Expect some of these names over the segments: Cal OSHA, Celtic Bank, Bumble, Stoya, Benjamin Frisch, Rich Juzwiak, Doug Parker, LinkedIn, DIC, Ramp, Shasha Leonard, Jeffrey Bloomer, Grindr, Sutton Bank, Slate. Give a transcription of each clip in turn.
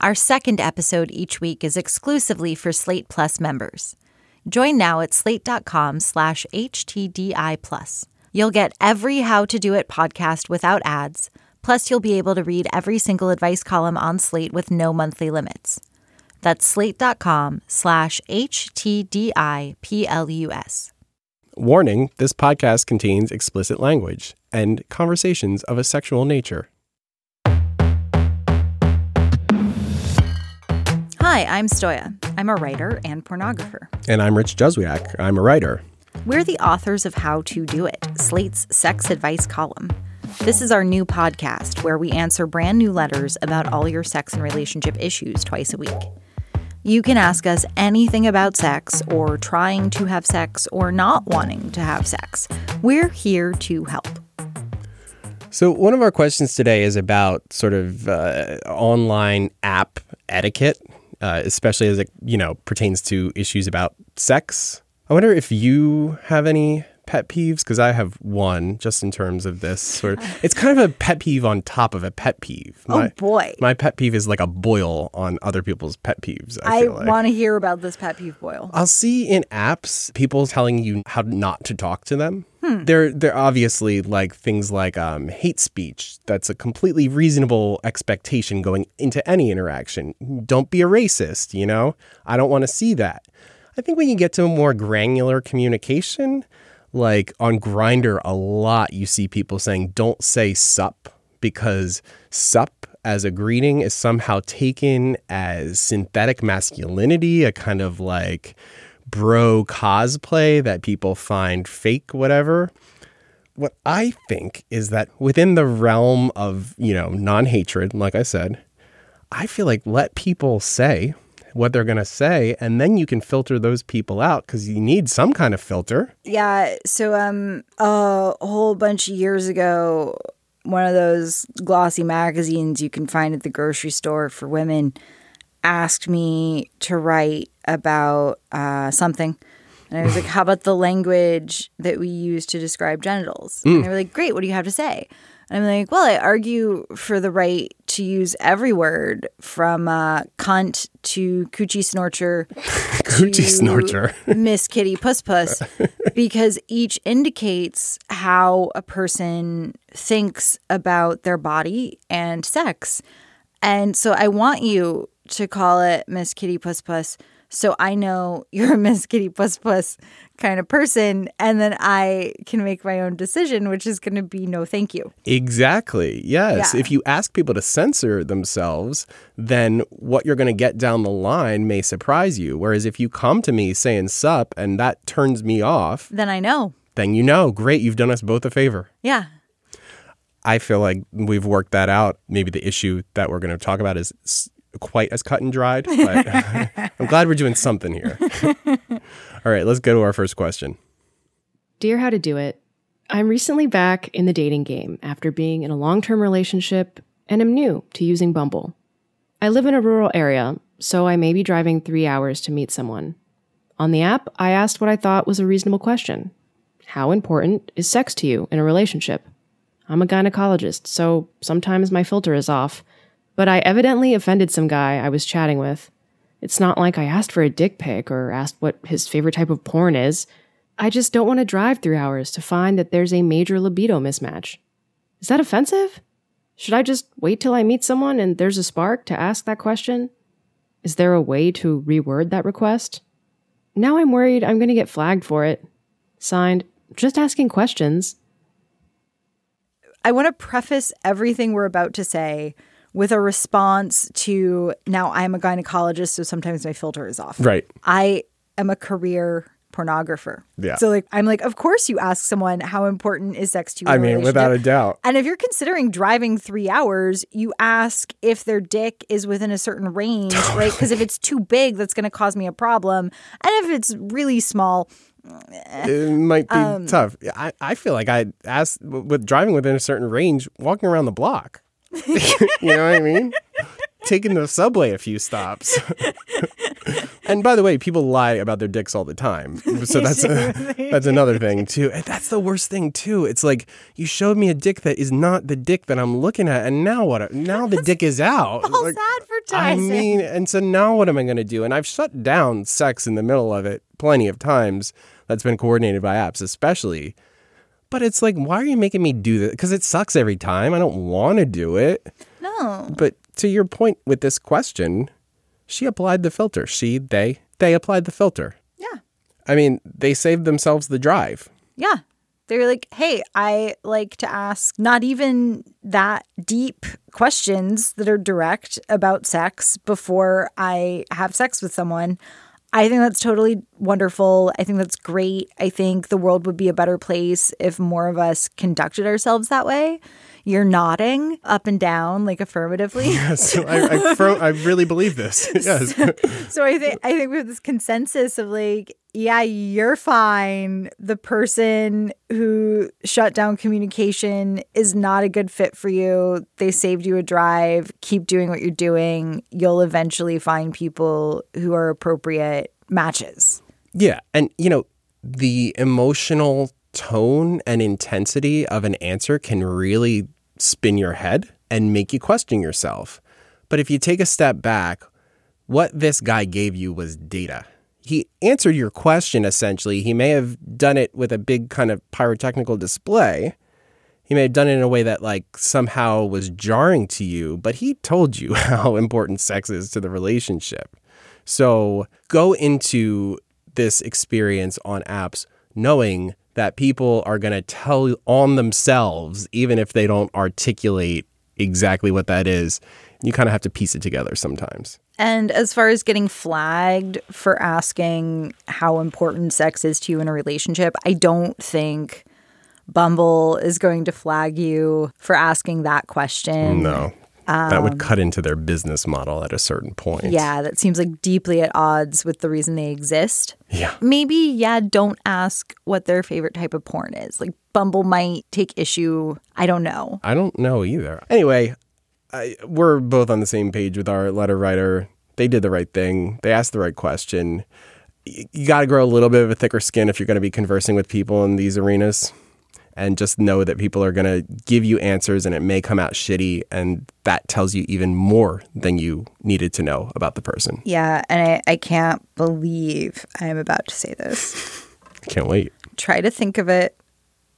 Our second episode each week is exclusively for Slate Plus members. Join now at slate.com/HTDI+. You'll get every How to Do It podcast without ads, plus you'll be able to read every single advice column on Slate with no monthly limits. That's slate.com/HTDIPLUS. Warning, this podcast contains explicit language and conversations of a sexual nature. Hi, I'm Stoya. I'm a writer and pornographer. And I'm Rich Juzwiak. I'm a writer. We're the authors of How to Do It, Slate's sex advice column. This is our new podcast where we answer brand new letters about all your sex and relationship issues twice a week. You can ask us anything about sex or trying to have sex or not wanting to have sex. We're here to help. So one of our questions today is about sort of online app etiquette. Especially as it, pertains to issues about sex. I wonder if you have any pet peeves, because I have one just in terms of this. It's kind of a pet peeve on top of a pet peeve. Oh, boy. My pet peeve is like a boil on other people's pet peeves. I want to hear about this pet peeve boil. I'll see in apps people telling you how not to talk to them. They're obviously like things like hate speech. That's a completely reasonable expectation going into any interaction. Don't be a racist, I don't want to see that. I think when you get to a more granular communication, like on Grindr a lot, you see people saying don't say sup, because sup as a greeting is somehow taken as synthetic masculinity, a kind of like bro cosplay that people find fake, whatever. What I think is that within the realm of, non-hatred, like I said, I feel like let people say what they're going to say, and then you can filter those people out, because you need some kind of filter. Yeah. So a whole bunch of years ago, one of those glossy magazines you can find at the grocery store for women asked me to write about something. And I was like, how about the language that we use to describe genitals? And they were like, great, what do you have to say? And I'm like, well, I argue for the right to use every word from cunt to coochie snorcher to snorcher, Miss Kitty Puss Puss, because each indicates how a person thinks about their body and sex. And so I want you to call it Miss Kitty Puss Puss, so I know you're a Miss Kitty Puss Puss kind of person, and then I can make my own decision, which is going to be no thank you. Exactly. Yes. Yeah. If you ask people to censor themselves, then what you're going to get down the line may surprise you. Whereas if you come to me saying sup and that turns me off, then I know. Then you know. Great. You've done us both a favor. Yeah. I feel like we've worked that out. Maybe the issue that we're going to talk about is quite as cut and dried, but I'm glad we're doing something here. All right, let's go to our first question. Dear How to Do It, I'm recently back in the dating game after being in a long-term relationship and am new to using Bumble. I live in a rural area, so I may be driving 3 hours to meet someone. On the app, I asked what I thought was a reasonable question. How important is sex to you in a relationship? I'm a gynecologist, so sometimes my filter is off, but I evidently offended some guy I was chatting with. It's not like I asked for a dick pic or asked what his favorite type of porn is. I just don't want to drive 3 hours to find that there's a major libido mismatch. Is that offensive? Should I just wait till I meet someone and there's a spark to ask that question? Is there a way to reword that request? Now I'm worried I'm going to get flagged for it. Signed, just asking questions. I want to preface everything we're about to say with a response to, now I'm a gynecologist, so sometimes my filter is off. Right. I am a career pornographer. Yeah. So like, I'm like, of course you ask someone how important is sex to you. I mean, without a doubt. And if you're considering driving 3 hours, you ask if their dick is within a certain range, right? Because if it's too big, that's going to cause me a problem. And if it's really small, it might be tough. I feel like I asked with driving within a certain range, walking around the block. You know what I mean? Taking the subway a few stops. And by the way, people lie about their dicks all the time. So that's another thing, too. And that's the worst thing, too. It's like, you showed me a dick that is not the dick that I'm looking at. And now what? Now the dick is out. False advertising. I mean, and so now what am I going to do? And I've shut down sex in the middle of it plenty of times. That's been coordinated by apps, especially. But it's like, why are you making me do this? Because it sucks every time. I don't want to do it. No. But to your point with this question, she applied the filter. They applied the filter. Yeah. I mean, they saved themselves the drive. Yeah. They're like, hey, I like to ask not even that deep questions that are direct about sex before I have sex with someone. I think that's totally wonderful. I think that's great. I think the world would be a better place if more of us conducted ourselves that way. You're nodding up and down, like affirmatively. Yes, I really believe this. Yes. So I think we have this consensus of like, yeah, you're fine. The person who shut down communication is not a good fit for you. They saved you a drive. Keep doing what you're doing. You'll eventually find people who are appropriate matches. Yeah. And, you know, the emotional tone and intensity of an answer can really spin your head and make you question yourself. But if you take a step back, what this guy gave you was data. He answered your question, essentially. He may have done it with a big kind of pyrotechnical display. He may have done it in a way that like somehow was jarring to you, but he told you how important sex is to the relationship. So go into this experience on apps knowing that people are going to tell on themselves, even if they don't articulate exactly what that is. You kind of have to piece it together sometimes. And as far as getting flagged for asking how important sex is to you in a relationship, I don't think Bumble is going to flag you for asking that question. No, that would cut into their business model at a certain point. Yeah, that seems like deeply at odds with the reason they exist. Yeah. Maybe, yeah, don't ask what their favorite type of porn is. Like Bumble might take issue. I don't know. I don't know either. Anyway, we're both on the same page with our letter writer. They did the right thing. They asked the right question. You got to grow a little bit of a thicker skin if you're going to be conversing with people in these arenas. And just know that people are going to give you answers and it may come out shitty. And that tells you even more than you needed to know about the person. Yeah. And I can't believe I'm about to say this. Can't wait. Try to think of it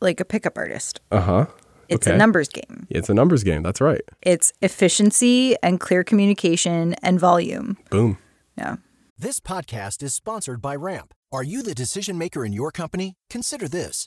like a pickup artist. Uh-huh. It's okay. A numbers game. It's a numbers game. That's right. It's efficiency and clear communication and volume. Boom. Yeah. This podcast is sponsored by Ramp. Are you the decision maker in your company? Consider this.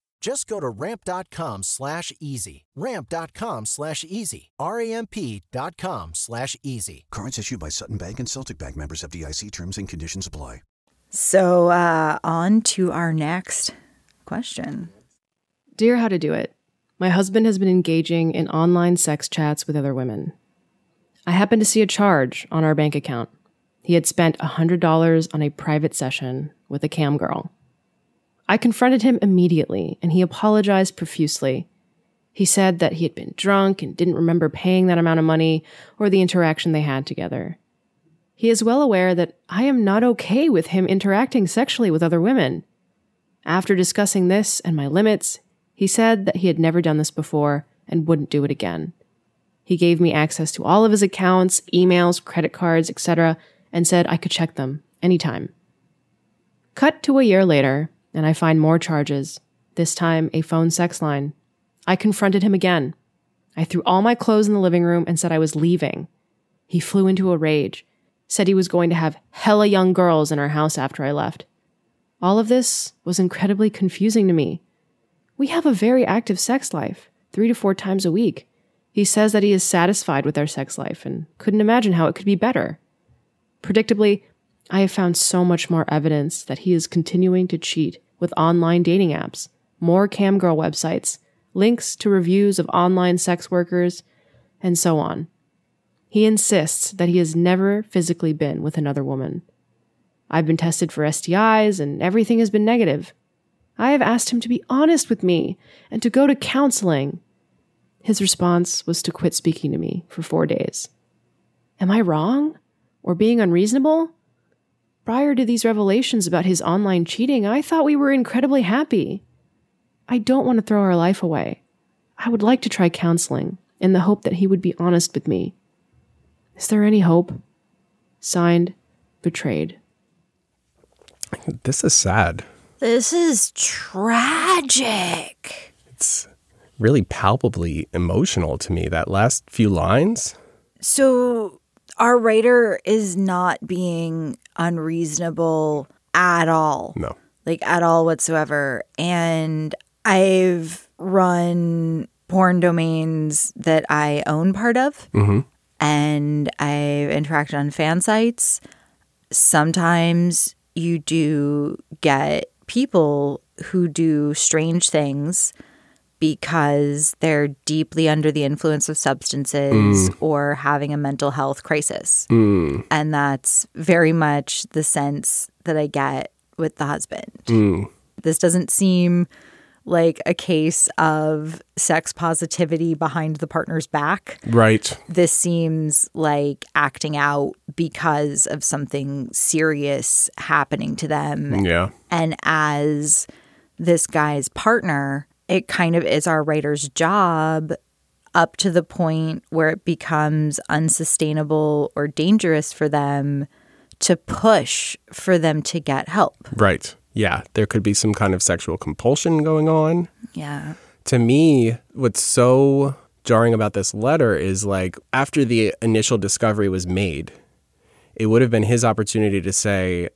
Just go to ramp.com/easy. Ramp.com/easy. RAMP.com/easy. Cards issued by Sutton Bank and Celtic Bank, members of DIC. Terms and conditions apply. So on to our next question. Dear How to Do It, my husband has been engaging in online sex chats with other women. I happened to see a charge on our bank account. He had spent $100 on a private session with a cam girl. I confronted him immediately, and he apologized profusely. He said that he had been drunk and didn't remember paying that amount of money or the interaction they had together. He is well aware that I am not okay with him interacting sexually with other women. After discussing this and my limits, he said that he had never done this before and wouldn't do it again. He gave me access to all of his accounts, emails, credit cards, etc., and said I could check them anytime. Cut to a year later, and I find more charges, this time a phone sex line. I confronted him again. I threw all my clothes in the living room and said I was leaving. He flew into a rage, said he was going to have hella young girls in our house after I left. All of this was incredibly confusing to me. We have a very active sex life, 3 to 4 times a week. He says that he is satisfied with our sex life and couldn't imagine how it could be better. Predictably, I have found so much more evidence that he is continuing to cheat with online dating apps, more camgirl websites, links to reviews of online sex workers, and so on. He insists that he has never physically been with another woman. I've been tested for STIs and everything has been negative. I have asked him to be honest with me and to go to counseling. His response was to quit speaking to me for 4 days. Am I wrong? Or being unreasonable? Prior to these revelations about his online cheating, I thought we were incredibly happy. I don't want to throw our life away. I would like to try counseling in the hope that he would be honest with me. Is there any hope? Signed, Betrayed. This is sad. This is tragic. It's really palpably emotional to me, that last few lines. So our writer is not being unreasonable at all. No. Like, at all whatsoever. And I've run porn domains that I own part of. Mm-hmm. And I've interacted on fan sites. Sometimes you do get people who do strange things because they're deeply under the influence of substances or having a mental health crisis. And that's very much the sense that I get with the husband. This doesn't seem like a case of sex positivity behind the partner's back. Right. This seems like acting out because of something serious happening to them. Yeah. And as this guy's partner, it kind of is our writer's job up to the point where it becomes unsustainable or dangerous for them to push for them to get help. Right. Yeah. There could be some kind of sexual compulsion going on. Yeah. To me, what's so jarring about this letter is, like, after the initial discovery was made, it would have been his opportunity to say,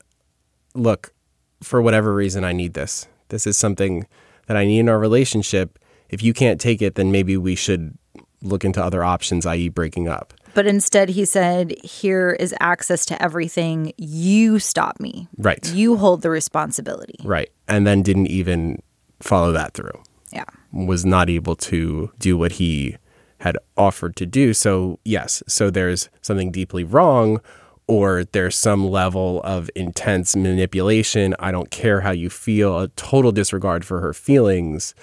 look, for whatever reason, I need this. This is something that I need in our relationship. If you can't take it, then maybe we should look into other options, i.e. breaking up. But instead, he said, here is access to everything. You stop me. Right. You hold the responsibility. Right. And then didn't even follow that through. Yeah. Was not able to do what he had offered to do. So, yes. So there's something deeply wrong, or there's some level of intense manipulation. I don't care how you feel. A total disregard for her feelings.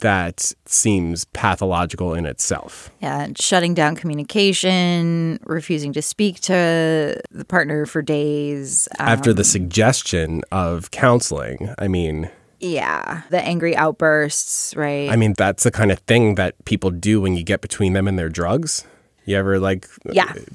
That seems pathological in itself. Yeah, and shutting down communication, refusing to speak to the partner for days. After the suggestion of counseling, I mean... Yeah, the angry outbursts, right? I mean, that's the kind of thing that people do when you get between them and their drugs. You ever, like,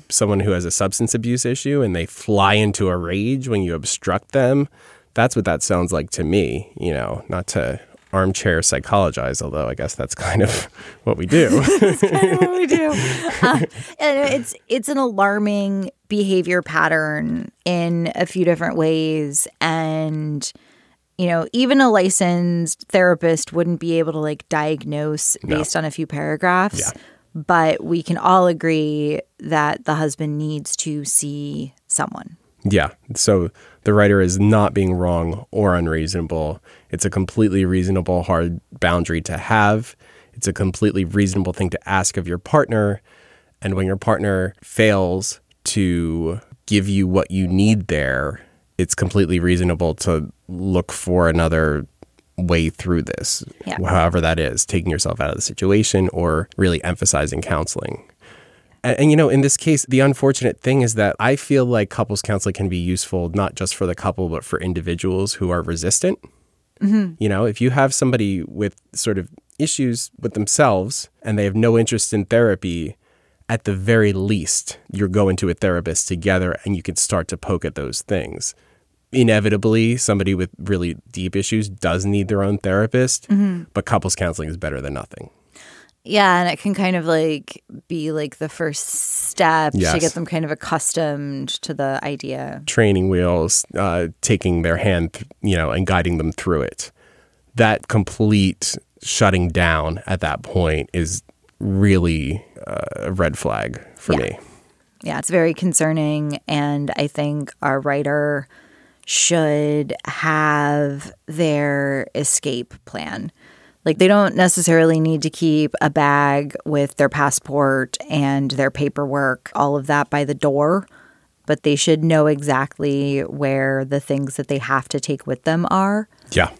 someone who has a substance abuse issue and they fly into a rage when you obstruct them? That's what that sounds like to me, you know, not to... armchair psychologize, although I guess that's kind of what we do. That's kind of what we do. And it's an alarming behavior pattern in a few different ways. And, you know, even a licensed therapist wouldn't be able to, like, diagnose based on a few paragraphs. Yeah. But we can all agree that the husband needs to see someone. Yeah. So the writer is not being wrong or unreasonable. It's a completely reasonable, hard boundary to have. It's a completely reasonable thing to ask of your partner. And when your partner fails to give you what you need there, it's completely reasonable to look for another way through this, however that is, taking yourself out of the situation or really emphasizing counseling. And, you know, in this case, the unfortunate thing is that I feel like couples counseling can be useful not just for the couple, but for individuals who are resistant. Mm-hmm. You know, if you have somebody with sort of issues with themselves and they have no interest in therapy, at the very least, you're going to a therapist together and you can start to poke at those things. Inevitably, somebody with really deep issues does need their own therapist, mm-hmm. but couples counseling is better than nothing. Yeah, and it can kind of like be like the first step yes. to get them kind of accustomed to the idea. Training wheels, taking their hand, you know, and guiding them through it. That complete shutting down at that point is really a red flag for me. Yeah, it's very concerning, and I think our writer should have their escape plan. Like, they don't necessarily need to keep a bag with their passport and their paperwork, all of that by the door, but they should know exactly where the things that they have to take with them are. Yeah.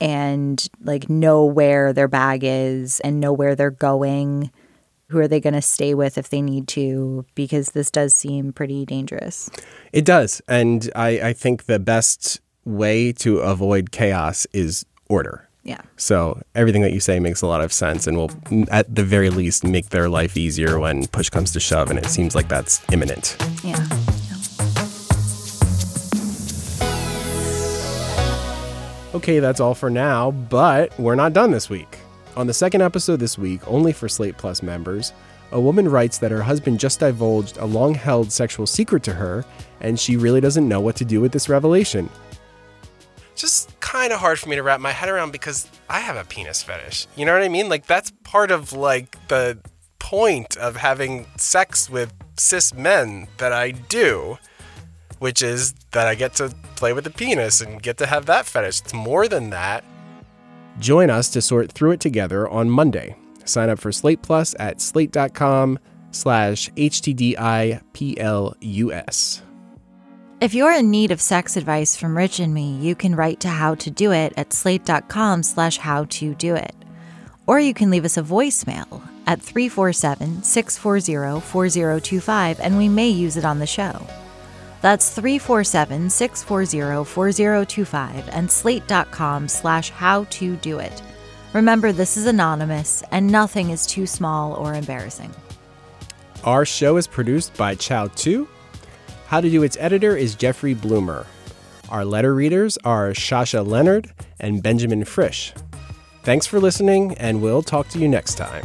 And, like, know where their bag is and know where they're going. Who are they going to stay with if they need to? Because this does seem pretty dangerous. It does. And I think the best way to avoid chaos is order. Yeah. So everything that you say makes a lot of sense and will, at the very least, make their life easier when push comes to shove. And it seems like that's imminent. Yeah. Okay, that's all for now, but we're not done this week. On the second episode this week, only for Slate Plus members, a woman writes that her husband just divulged a long-held sexual secret to her, and she really doesn't know what to do with this revelation. Just kind of hard for me to wrap my head around because I have a penis fetish. You know what I mean? Like, that's part of, like, the point of having sex with cis men that I do, which is that I get to play with the penis and get to have that fetish. It's more than that. Join us to sort through it together on Monday. Sign up for Slate Plus at slate.com/HTDIPLUS. If you're in need of sex advice from Rich and me, you can write to How To Do It at slate.com/howtodoit. Or you can leave us a voicemail at 347-640-4025, and we may use it on the show. That's 347-640-4025 and slate.com/howtodoit. Remember, this is anonymous, and nothing is too small or embarrassing. Our show is produced by Chow 2. How To Do It's editor is Jeffrey Bloomer. Our letter readers are Shasha Leonard and Benjamin Frisch. Thanks for listening, and we'll talk to you next time.